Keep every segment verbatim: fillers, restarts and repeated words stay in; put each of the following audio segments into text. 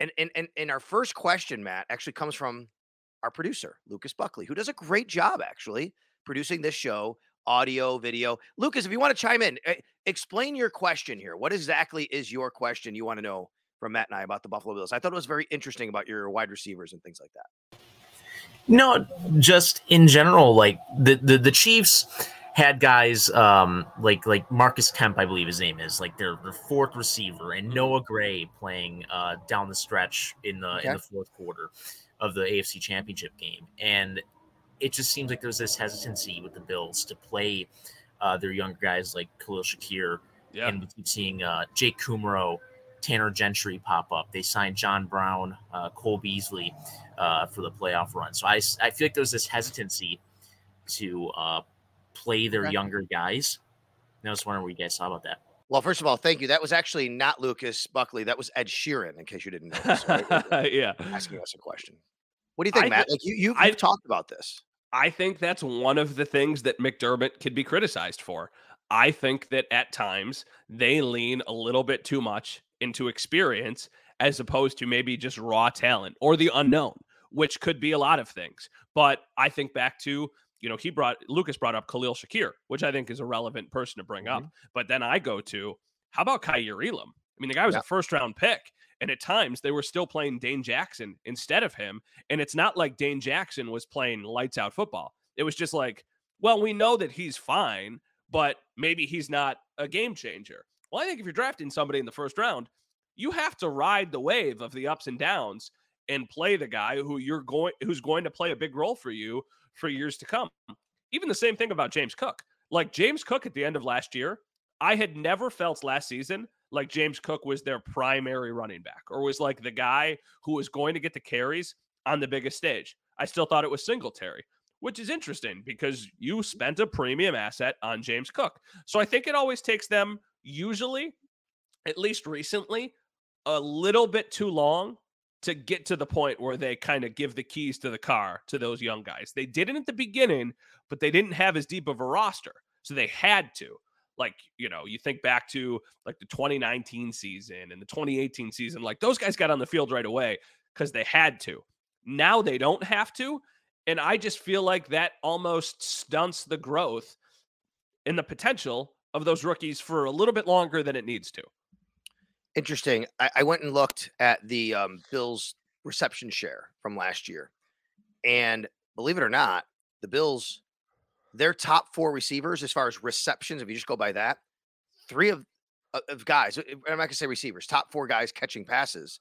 And, and and and our first question, Matt, actually comes from our producer, Lucas Buckley, who does a great job, actually, producing this show, audio, video. Lucas, if you want to chime in, explain your question here. What exactly is your question you want to know from Matt and I about the Buffalo Bills? I thought it was very interesting about your wide receivers and things like that. No, just in general, like the the, the Chiefs had guys um, like like Marcus Kemp, I believe his name is, like their, their fourth receiver, and Noah Gray playing uh, down the stretch in the okay. in the fourth quarter of the A F C Championship game. And it just seems like there's this hesitancy with the Bills to play uh, their younger guys like Khalil Shakir. Yeah. And we keep seeing uh, Jake Kumerow, Tanner Gentry pop up. They signed John Brown, uh, Cole Beasley uh, for the playoff run. So I, I feel like there's this hesitancy to uh, – play their younger guys. And I was wondering what you guys thought about that. Well, first of all, thank you. That was actually not Lucas Buckley. That was Ed Sheeran, in case you didn't know. Right? Yeah. Asking us a question. What do you think, I Matt? Think, like you, you, I've talked about this. I think that's one of the things that McDermott could be criticized for. I think that at times they lean a little bit too much into experience as opposed to maybe just raw talent or the unknown, which could be a lot of things. But I think back to You know, he brought Lucas brought up Khalil Shakir, which I think is a relevant person to bring mm-hmm. up. But then I go to, how about Kyrie Elam? I mean, the guy was yeah. a first round pick, and at times they were still playing Dane Jackson instead of him. And it's not like Dane Jackson was playing lights out football. It was just like, well, we know that he's fine, but maybe he's not a game changer. Well, I think if you're drafting somebody in the first round, you have to ride the wave of the ups and downs and play the guy who you're going who's going to play a big role for you for years to come. Even the same thing about James Cook. Like James Cook at the end of last year, I had never felt last season like James Cook was their primary running back or was like the guy who was going to get the carries on the biggest stage. I still thought it was Singletary, which is interesting because you spent a premium asset on James Cook. So I think it always takes them, usually, at least recently, a little bit too long to get to the point where they kind of give the keys to the car to those young guys. They didn't at the beginning, but they didn't have as deep of a roster. So they had to, like, you know, you think back to like the twenty nineteen season and the twenty eighteen season, like those guys got on the field right away because they had to. Now they don't have to. And I just feel like that almost stunts the growth and the potential of those rookies for a little bit longer than it needs to. Interesting. I, I went and looked at the um, Bills reception share from last year. And believe it or not, the Bills, their top four receivers, as far as receptions, if you just go by that, three of, of guys, I'm not going to say receivers, top four guys catching passes,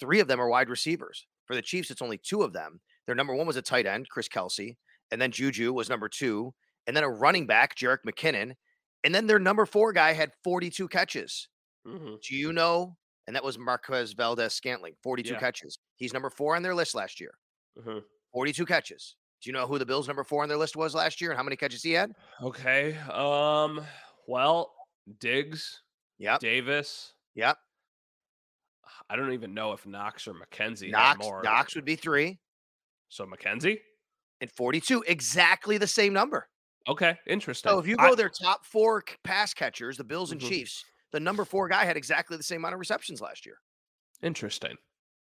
three of them are wide receivers. For the Chiefs, it's only two of them. Their number one was a tight end, Chris Kelsey, and then Juju was number two, and then a running back, Jerick McKinnon, and then their number four guy had forty-two catches. Mm-hmm. Do you know? And that was Marquez Valdez-Scantling, forty-two yeah. catches. He's number four on their list last year. Mm-hmm. forty-two catches. Do you know who the Bills' number four on their list was last year and how many catches he had? Okay. Um. Well, Diggs. Yep. Davis. Yep. I don't even know if Knox or McKenzie. Knox, more. Knox would be three. So McKenzie? And forty-two, exactly the same number. Okay, interesting. So if you go I... their top four pass catchers, the Bills and mm-hmm. Chiefs, the number four guy had exactly the same amount of receptions last year. Interesting.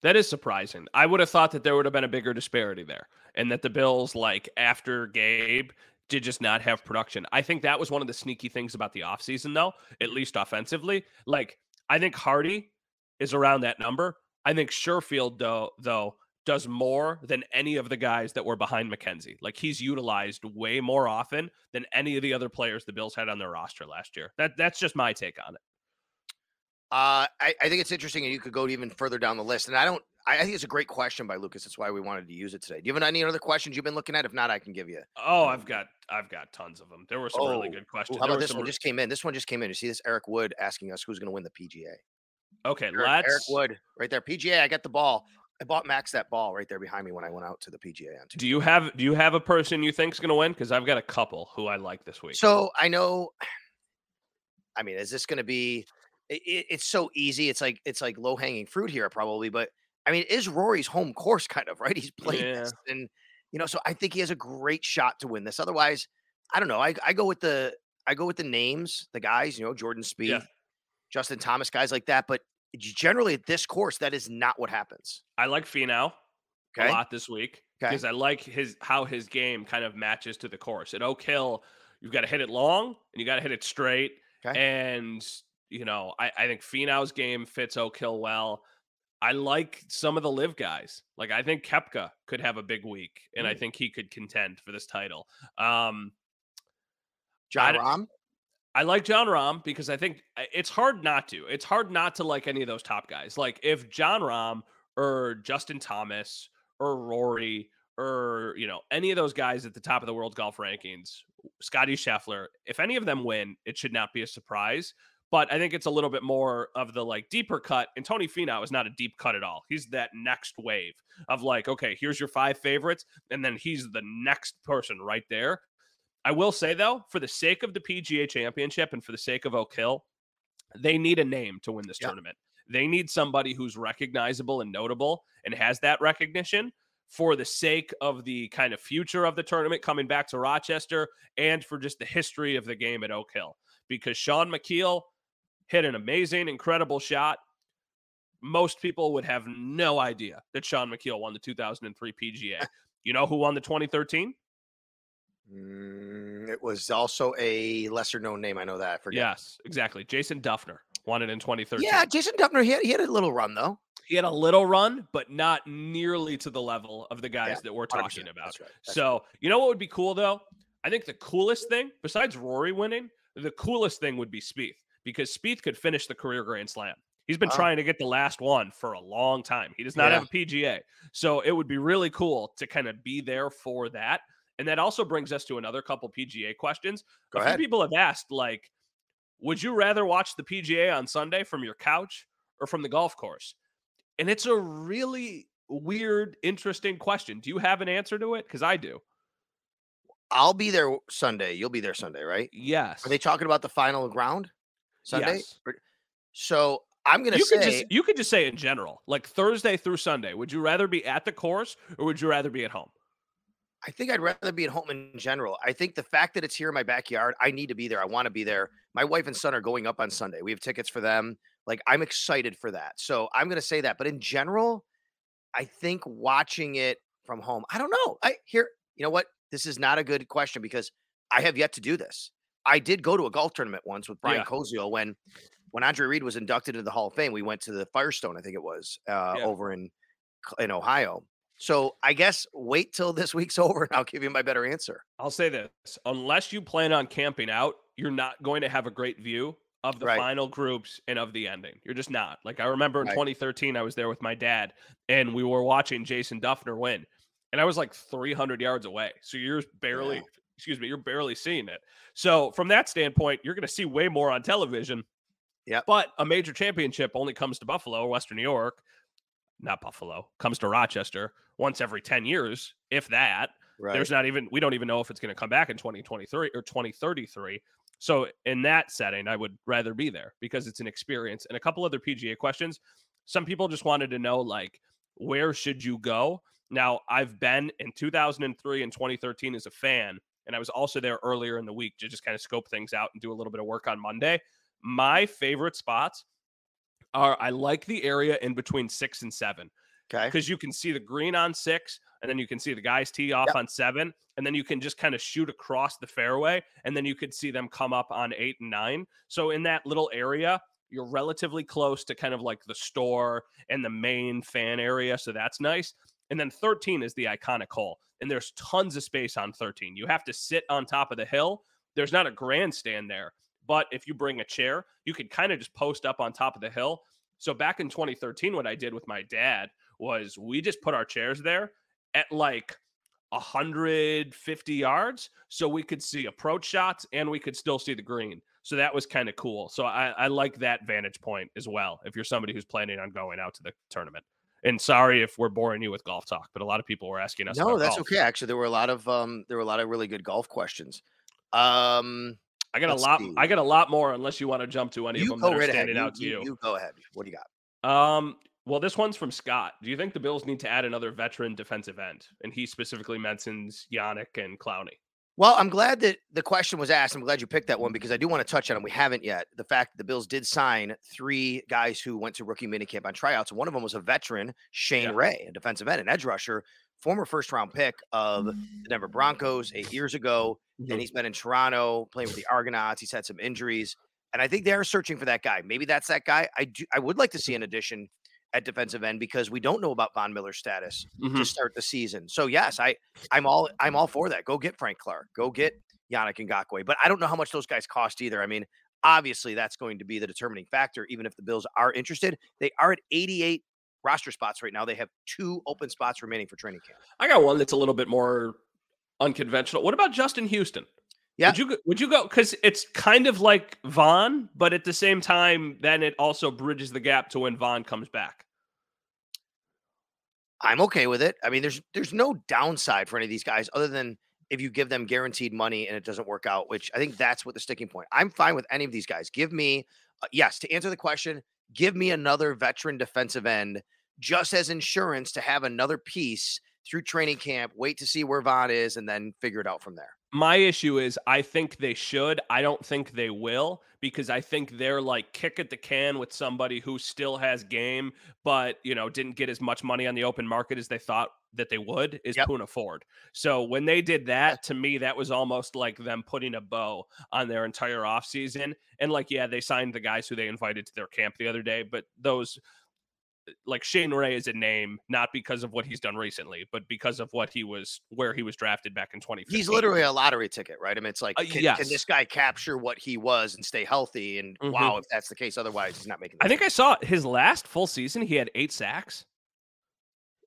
That is surprising. I would have thought that there would have been a bigger disparity there and that the Bills, like after Gabe, did just not have production. I think that was one of the sneaky things about the offseason, though, at least offensively. Like, I think Hardy is around that number. I think Sherfield, though, though, does more than any of the guys that were behind McKenzie. Like, he's utilized way more often than any of the other players the Bills had on their roster last year. That That's just my take on it. Uh, I, I think it's interesting, and you could go even further down the list. And I don't, I, I think it's a great question by Lucas. That's why we wanted to use it today. Do you have any other questions you've been looking at? If not, I can give you. Oh, I've got, I've got tons of them. There were some oh, really good questions. How about this one? Re- just came in. This one just came in. You see this? Eric Wood asking us who's going to win the P G A. Okay, Eric, let's. Eric Wood, right there. P G A. I got the ball. I bought Max that ball right there behind me when I went out to the P G A on Tuesday. Do you have Do you have a person you think's going to win? Because I've got a couple who I like this week. So I know. I mean, is this going to be? It, it's so easy. It's like it's like low hanging fruit here, probably. But I mean, it is Rory's home course, kind of, right? He's played yeah. this, and you know, so I think he has a great shot to win this. Otherwise, I don't know. I I go with the I go with the names, the guys. You know, Jordan Spieth, yeah. Justin Thomas, guys like that, but. Generally at this course, that is not what happens. I like Finau okay. a lot this week because okay. I like his how his game kind of matches to the course. At Oak Hill, you've got to hit it long and you got to hit it straight. Okay. And, you know, I, I think Finau's game fits Oak Hill well. I like some of the live guys. Like, I think Koepka could have a big week, and mm. I think he could contend for this title. Um, John Rahm? I like John Rahm because I think it's hard not to. It's hard not to like any of those top guys. Like if John Rahm or Justin Thomas or Rory or, you know, any of those guys at the top of the world golf rankings, Scottie Scheffler, if any of them win, it should not be a surprise. But I think it's a little bit more of the like deeper cut. And Tony Finau is not a deep cut at all. He's that next wave of like, okay, here's your five favorites. And then he's the next person right there. I will say, though, for the sake of the P G A Championship and for the sake of Oak Hill, they need a name to win this yep. tournament. They need somebody who's recognizable and notable and has that recognition for the sake of the kind of future of the tournament coming back to Rochester and for just the history of the game at Oak Hill. Because Sean McKeel hit an amazing, incredible shot. Most people would have no idea that Sean McKeel won the two thousand three P G A. You know who won the twenty thirteen? Mm, it was also a lesser known name. I know that. I forget. Yes, exactly. Jason Dufner won it in twenty thirteen. Yeah, Jason Dufner, he had, he had a little run, though. He had a little run, but not nearly to the level of the guys yeah, that we're talking about. That's right. That's so, you know what would be cool, though? I think the coolest thing, besides Rory winning, the coolest thing would be Spieth, because Spieth could finish the career Grand Slam. He's been oh. trying to get the last one for a long time. He does not yeah. have a P G A. So it would be really cool to kind of be there for that. And that also brings us to another couple P G A questions. Go a few ahead. People have asked, like, would you rather watch the P G A on Sunday from your couch or from the golf course? And it's a really weird, interesting question. Do you have an answer to it? Because I do. I'll be there Sunday. You'll be there Sunday, right? Yes. Are they talking about the final round Sunday? Yes. So I'm going to say. Could just, you could just say in general, like Thursday through Sunday, would you rather be at the course or would you rather be at home? I think I'd rather be at home in general. I think the fact that it's here in my backyard, I need to be there. I want to be there. My wife and son are going up on Sunday. We have tickets for them. Like, I'm excited for that. So I'm going to say that. But in general, I think watching it from home, I don't know. I here, you know what? This is not a good question because I have yet to do this. I did go to a golf tournament once with Brian yeah. Cozio when, when Andre Reed was inducted into the Hall of Fame. We went to the Firestone, I think it was, uh, yeah. over in in Ohio. So I guess wait till this week's over and I'll give you my better answer. I'll say this. Unless you plan on camping out, you're not going to have a great view of the right. final groups and of the ending. You're just not. Like I remember in right. twenty thirteen, I was there with my dad and we were watching Jason Dufner win. And I was like three hundred yards away. So you're barely, yeah. excuse me, you're barely seeing it. So from that standpoint, you're going to see way more on television. Yeah. But a major championship only comes to Buffalo, Western New York. Not Buffalo, comes to Rochester once every ten years, if that. Right. There's not even, we don't even know if it's going to come back in twenty twenty-three or twenty thirty-three. So in that setting, I would rather be there because it's an experience. And a couple other P G A questions. Some people just wanted to know, like, where should you go? Now, I've been in two thousand three and twenty thirteen as a fan, and I was also there earlier in the week to just kind of scope things out and do a little bit of work on Monday. My favorite spots are, I like the area in between six and seven. Okay. Because you can see the green on six, and then you can see the guys tee off yep. on seven, and then you can just kind of shoot across the fairway, and then you could see them come up on eight and nine. So in that little area, You're relatively close to kind of like the store and the main fan area. So that's nice. And then thirteen is the iconic hole. And there's tons of space on thirteen. You have to sit on top of the hill. There's not a grandstand there. But if you bring a chair, you can kind of just post up on top of the hill. So back in twenty thirteen, what I did with my dad was we just put our chairs there at like one hundred fifty yards. So we could see approach shots and we could still see the green. So that was kind of cool. So I, I like that vantage point as well. If you're somebody who's planning on going out to the tournament. And sorry if we're boring you with golf talk, but a lot of people were asking us. No, about that's golf. Okay. Actually, there were a lot of um, there were a lot of really good golf questions. Um, I got a lot. See. I got a lot more. Unless you want to jump to any you of them, that right are standing you, out to you, you. You go ahead. What do you got? Um, well, this one's from Scott. Do you think the Bills need to add another veteran defensive end? And he specifically mentions Yannick and Clowney. Well, I'm glad that the question was asked. I'm glad you picked that one because I do want to touch on it. We haven't yet. The fact that the Bills did sign three guys who went to rookie minicamp on tryouts. One of them was a veteran, Shane yeah. Ray, a defensive end, an edge rusher, former first-round pick of the Denver Broncos eight years ago. Mm-hmm. And he's been in Toronto playing with the Argonauts. He's had some injuries. And I think they are searching for that guy. Maybe that's that guy. I do. I would like to see an addition at defensive end because we don't know about Von Miller's status mm-hmm. to start the season. So yes, I I'm all, I'm all for that. Go get Frank Clark, go get Yannick Ngakoue, but I don't know how much those guys cost either. I mean, obviously that's going to be the determining factor. Even if the Bills are interested, they are at eighty-eight roster spots right now. They have two open spots remaining for training camp. I got one that's a little bit more unconventional. What about Justin Houston? Yeah. Would you, would you go? Because it's kind of like Vaughn, but at the same time, then it also bridges the gap to when Vaughn comes back. I'm okay with it. I mean, there's there's no downside for any of these guys other than if you give them guaranteed money and it doesn't work out, which I think that's what the sticking point. I'm fine with any of these guys. Give me, uh, yes, to answer the question, give me another veteran defensive end just as insurance to have another piece through training camp, wait to see where Vaughn is, and then figure it out from there. My issue is I think they should. I don't think they will because I think they're like kick at the can with somebody who still has game, but, you know, didn't get as much money on the open market as they thought that they would is yep. Puna Ford. So when they did that, to me, that was almost like them putting a bow on their entire offseason. And like, yeah, they signed the guys who they invited to their camp the other day, but those like Shane Ray is a name, not because of what he's done recently, but because of what he was, where he was drafted back in twenty fifteen. He's literally a lottery ticket, right? I mean, it's like, can, uh, yes. can this guy capture what he was and stay healthy? And mm-hmm. wow, if that's the case, otherwise he's not making the I think sense. I saw his last full season. He had eight sacks.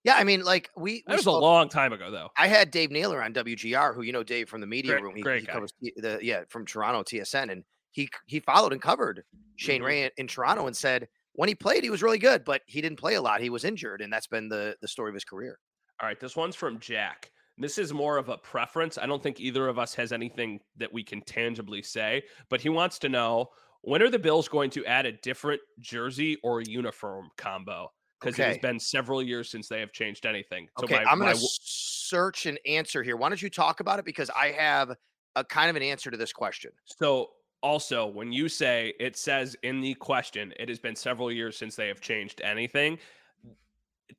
Yeah. I mean, like we, we that was spoke, a long time ago though. I had Dave Naylor on W G R who, you know, Dave from the media great, room, he, he covers the, yeah, from Toronto T S N. And he, he followed and covered Shane mm-hmm. Ray in, in Toronto and said, when he played, he was really good, but he didn't play a lot. He was injured, and that's been the, the story of his career. All right, this one's from Jack. This is more of a preference. I don't think either of us has anything that we can tangibly say, but he wants to know, when are the Bills going to add a different jersey or uniform combo? Because okay. it has been several years since they have changed anything. So okay, my, I'm going to my... search an answer here. Why don't you talk about it? Because I have a kind of an answer to this question. So... Also, when you say it says in the question, it has been several years since they have changed anything.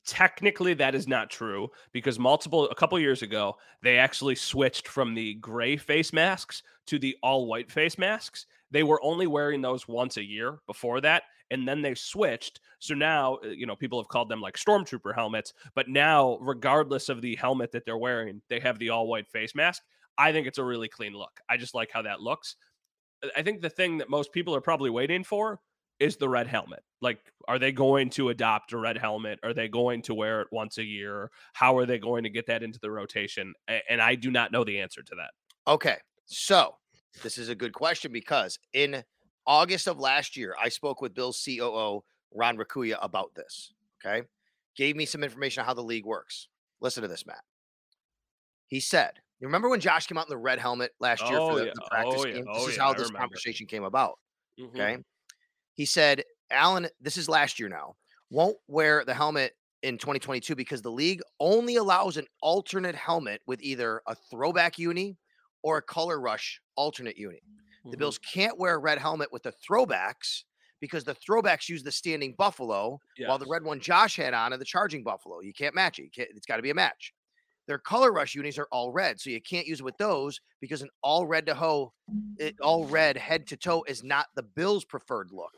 Technically, that is not true because multiple a couple years ago, they actually switched from the gray face masks to the all white face masks. They were only wearing those once a year before that. And then they switched. So now, you know, people have called them like stormtrooper helmets. But now, regardless of the helmet that they're wearing, they have the all white face mask. I think it's a really clean look. I just like how that looks. I think the thing that most people are probably waiting for is the red helmet. Like, are they going to adopt a red helmet? Are they going to wear it once a year? How are they going to get that into the rotation? And I do not know the answer to that. Okay. So this is a good question because in August of last year, I spoke with Bill's C O O, Ron Raccuia, about this. Okay. Gave me some information on how the league works. Listen to this, Matt. He said, you remember when Josh came out in the red helmet last year oh, for the, yeah. the practice oh, game? Yeah. This oh, is yeah. how I this remember. conversation came about. Mm-hmm. Okay. He said, Alan, this is last year now, won't wear the helmet in twenty twenty-two because the league only allows an alternate helmet with either a throwback uni or a color rush alternate uni. Mm-hmm. The Bills can't wear a red helmet with the throwbacks because the throwbacks use the standing buffalo yes. while the red one Josh had on are the charging buffalo. You can't match it. You can't, it's got to be a match. Their color rush unis are all red, so you can't use it with those because an all red to ho, it all red head to toe is not the Bills' preferred look.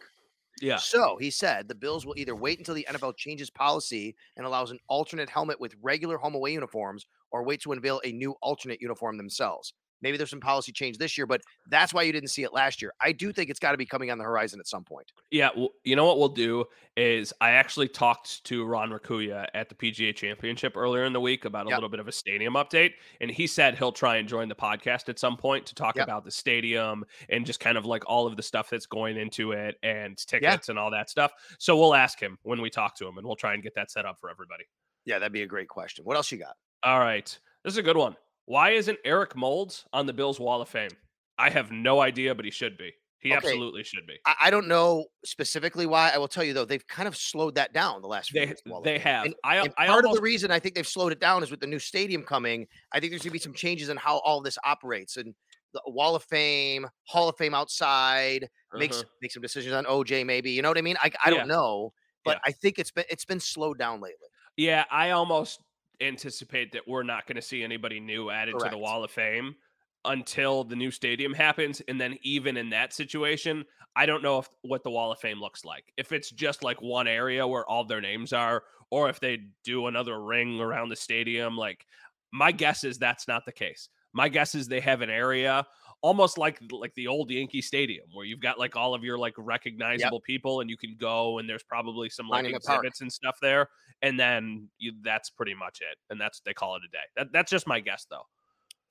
Yeah. So he said the Bills will either wait until the N F L changes policy and allows an alternate helmet with regular home away uniforms, or wait to unveil a new alternate uniform themselves. Maybe there's some policy change this year, but that's why you didn't see it last year. I do think it's got to be coming on the horizon at some point. Yeah. Well, you know what we'll do is I actually talked to Ron Raccuia at the P G A Championship earlier in the week about a yep. little bit of a stadium update. And he said he'll try and join the podcast at some point to talk yep. about the stadium and just kind of like all of the stuff that's going into it and tickets yep. and all that stuff. So we'll ask him when we talk to him, and we'll try and get that set up for everybody. Yeah, that'd be a great question. What else you got? All right. This is a good one. Why isn't Eric Moulds on the Bills Wall of Fame? I have no idea, but he should be. He okay. absolutely should be. I, I don't know specifically why. I will tell you, though, they've kind of slowed that down the last few they, years. The they have. And, I, and I part almost, of the reason I think they've slowed it down is with the new stadium coming. I think there's going to be some changes in how all this operates. And the Wall of Fame, Hall of Fame outside, uh-huh. makes make some decisions on O J maybe. You know what I mean? I, I yeah. don't know, but yeah. I think it's been it's been slowed down lately. Yeah, I almost anticipate that we're not going to see anybody new added Correct. to the Wall of Fame until the new stadium happens. And then even in that situation, I don't know if what the Wall of Fame looks like, if it's just like one area where all their names are, or if they do another ring around the stadium. Like, my guess is that's not the case. My guess is they have an area almost like like the old Yankee Stadium, where you've got like all of your like recognizable yep. people, and you can go, and there's probably some like exhibits and stuff there, and then you, that's pretty much it, and that's they call it a day. That, that's just my guess, though.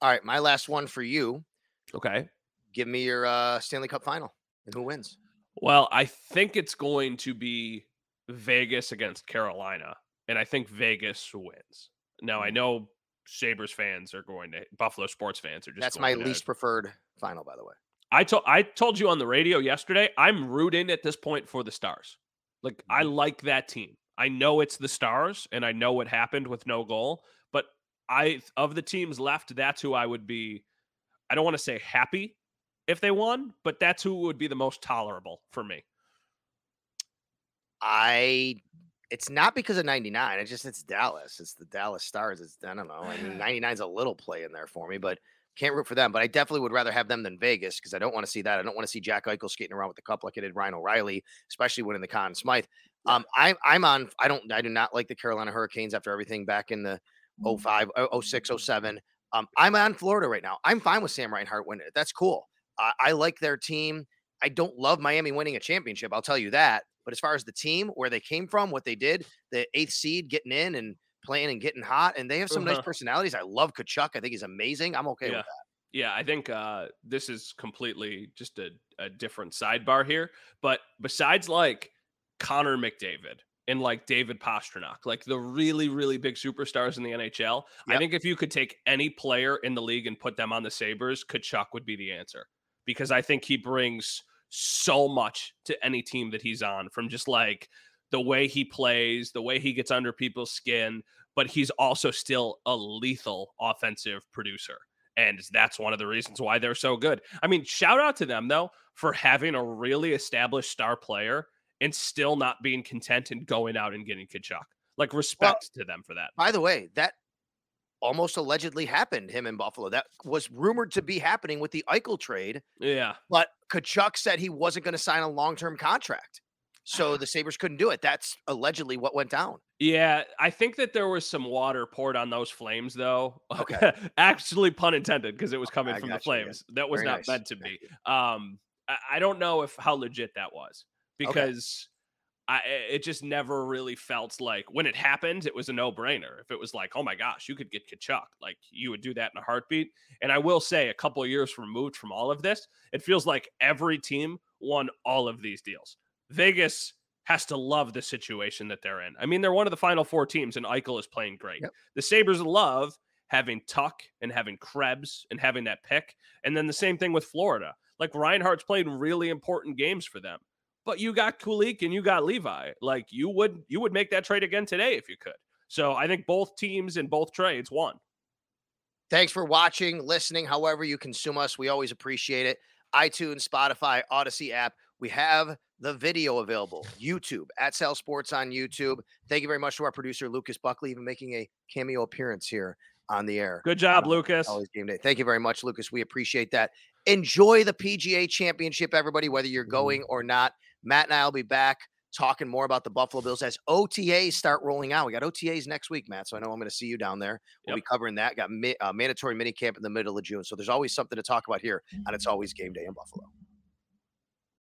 All right, my last one for you. Okay, give me your uh, Stanley Cup final and who wins. Well, I think it's going to be Vegas against Carolina, and I think Vegas wins. Now I know Sabres fans are going to Buffalo sports fans are just that's my to, least preferred final, by the way. I told I told you on the radio yesterday, I'm rooting at this point for the Stars. Like, I like that team. I know it's the Stars, and I know what happened with no goal, but I of the teams left, that's who I would be. I don't want to say happy if they won, but that's who would be the most tolerable for me. I It's not because of ninety-nine. It's just, it's Dallas. It's the Dallas Stars. It's, I don't know. I mean, ninety-nine's a little play in there for me, but can't root for them. But I definitely would rather have them than Vegas, because I don't want to see that. I don't want to see Jack Eichel skating around with the cup like I did Ryan O'Reilly, especially winning the Conn Smythe. Um, I, I'm on, I don't, I do not like the Carolina Hurricanes after everything back in the oh five, oh six, oh seven. Um, I'm on Florida right now. I'm fine with Sam Reinhart winning it. That's cool. Uh, I like their team. I don't love Miami winning a championship, I'll tell you that. But as far as the team, where they came from, what they did, the eighth seed getting in and playing and getting hot, and they have some uh-huh. nice personalities. I love Tkachuk. I think he's amazing. I'm okay yeah. with that. Yeah, I think uh, this is completely just a, a different sidebar here. But besides like Connor McDavid and like David Pastrnak, like the really, really big superstars in the N H L, yep. I think if you could take any player in the league and put them on the Sabres, Tkachuk would be the answer, because I think he brings so much to any team that he's on, from just like the way he plays, the way he gets under people's skin, but he's also still a lethal offensive producer. And that's one of the reasons why they're so good. I mean, shout out to them though, for having a really established star player and still not being content and going out and getting Tkachuk. Like, respect well, to them for that. By the way, that almost allegedly happened, him in Buffalo. That was rumored to be happening with the Eichel trade. Yeah. But Tkachuk said he wasn't going to sign a long-term contract, so the Sabres couldn't do it. That's allegedly what went down. Yeah, I think that there was some water poured on those Flames, though. Okay. Actually, pun intended, because it was coming I from the Flames. You, yeah. That was Very not nice. meant to be. Um, I don't know if how legit that was, because... Okay. I, it just never really felt like when it happened, it was a no brainer. If it was like, oh my gosh, you could get Tkachuk, like you would do that in a heartbeat. And I will say, a couple of years removed from all of this, it feels like every team won all of these deals. Vegas has to love the situation that they're in. I mean, they're one of the final four teams, and Eichel is playing great. Yep. The Sabres love having Tuck and having Krebs and having that pick. And then the same thing with Florida. Like, Reinhart's played really important games for them. But you got Kulik and you got Levi. Like, you would you would make that trade again today if you could. So I think both teams in both trades won. Thanks for watching, listening, however you consume us. We always appreciate it. iTunes, Spotify, Odyssey app. We have the video available. YouTube, at Sal Sports on YouTube. Thank you very much to our producer, Lucas Buckley, even making a cameo appearance here on the air. Good job, um, Lucas. Always game day. Thank you very much, Lucas. We appreciate that. Enjoy the P G A Championship, everybody, whether you're going or not. Matt and I will be back talking more about the Buffalo Bills as O T As start rolling out. We got O T As next week, Matt, so I know I'm going to see you down there. We'll yep. be covering that. Got ma- uh, mandatory minicamp in the middle of June, so there's always something to talk about here on It's Always Game Day in Buffalo.